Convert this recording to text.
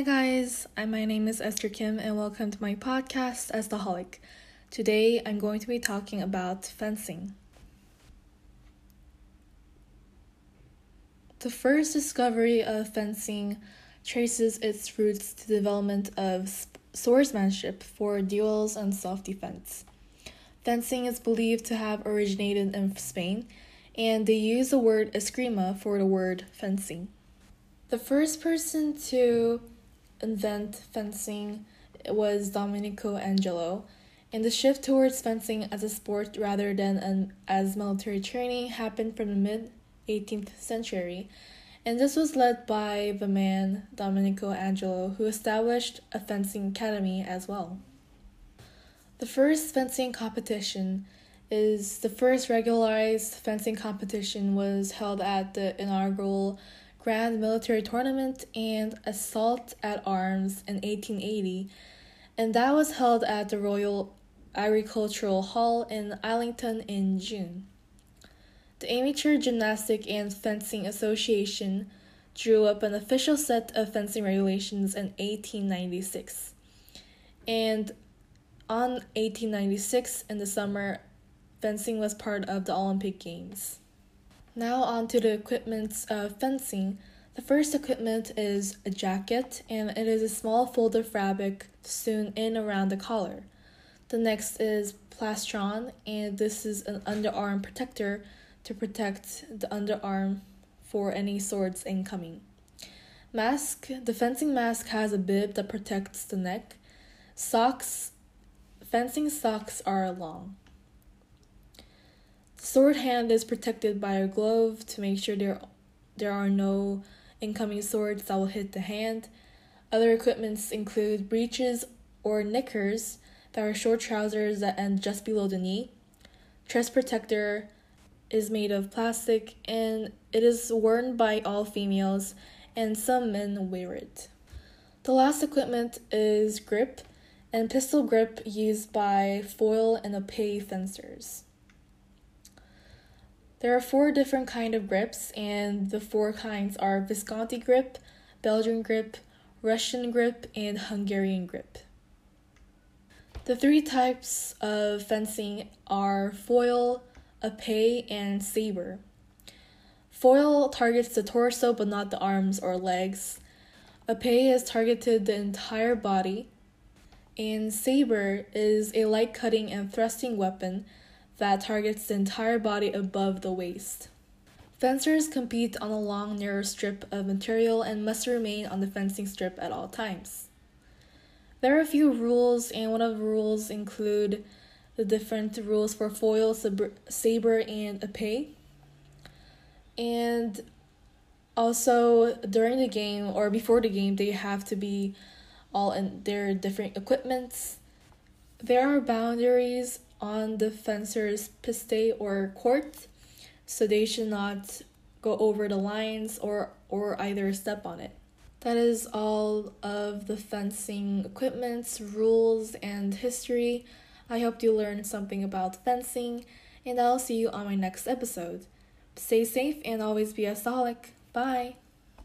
Hi guys, my name is Esther Kim and welcome to my podcast As the Holic. Today I'm going to be talking about fencing. The first discovery of fencing traces its roots to the development of swordsmanship for duels and self-defense. Fencing is believed to have originated in Spain, and they use the word esgrima for the word fencing. The first person to invent fencing was Domenico Angelo, and the shift towards fencing as a sport rather than as military training happened from the mid-18th century, and this was led by the man Domenico Angelo, who established a fencing academy as well. The first fencing competition is the first regularized fencing competition was held at the inaugural Grand Military Tournament and Assault at Arms in 1880, and that was held at the Royal Agricultural Hall in Islington in June. The Amateur Gymnastic and Fencing Association drew up an official set of fencing regulations in 1896. And on 1896, in the summer, fencing was part of the Olympic Games. Now on to the equipment of fencing. The first equipment is a jacket, and it is a small fold of fabric sewn in around the collar. The next is plastron, and this is an underarm protector to protect the underarm for any swords incoming. Mask. The fencing mask has a bib that protects the neck. Socks. Fencing socks are long. Sword hand is protected by a glove to make sure there are no incoming swords that will hit the hand. Other equipments include breeches or knickers that are short trousers that end just below the knee. Chest protector is made of plastic and it is worn by all females and some men wear it. The last equipment is grip and pistol grip used by foil and épée fencers. There are four different kinds of grips, and the four kinds are Visconti grip, Belgian grip, Russian grip, and Hungarian grip. The three types of fencing are foil, épée, and saber. Foil targets the torso but not the arms or legs. Épée has targeted the entire body. And saber is a light cutting and thrusting weapon that targets the entire body above the waist. Fencers compete on a long, narrow strip of material and must remain on the fencing strip at all times. There are a few rules, and one of the rules include the different rules for foil, saber, and épée. And also, during the game or before the game, they have to be all in their different equipments. There are boundaries on the fencer's piste or court, so they should not go over the lines or either step on it. That is all of the fencing equipments, rules, and history. I hope you learned something about fencing, and I'll see you on my next episode. Stay safe and always be a holic. Bye!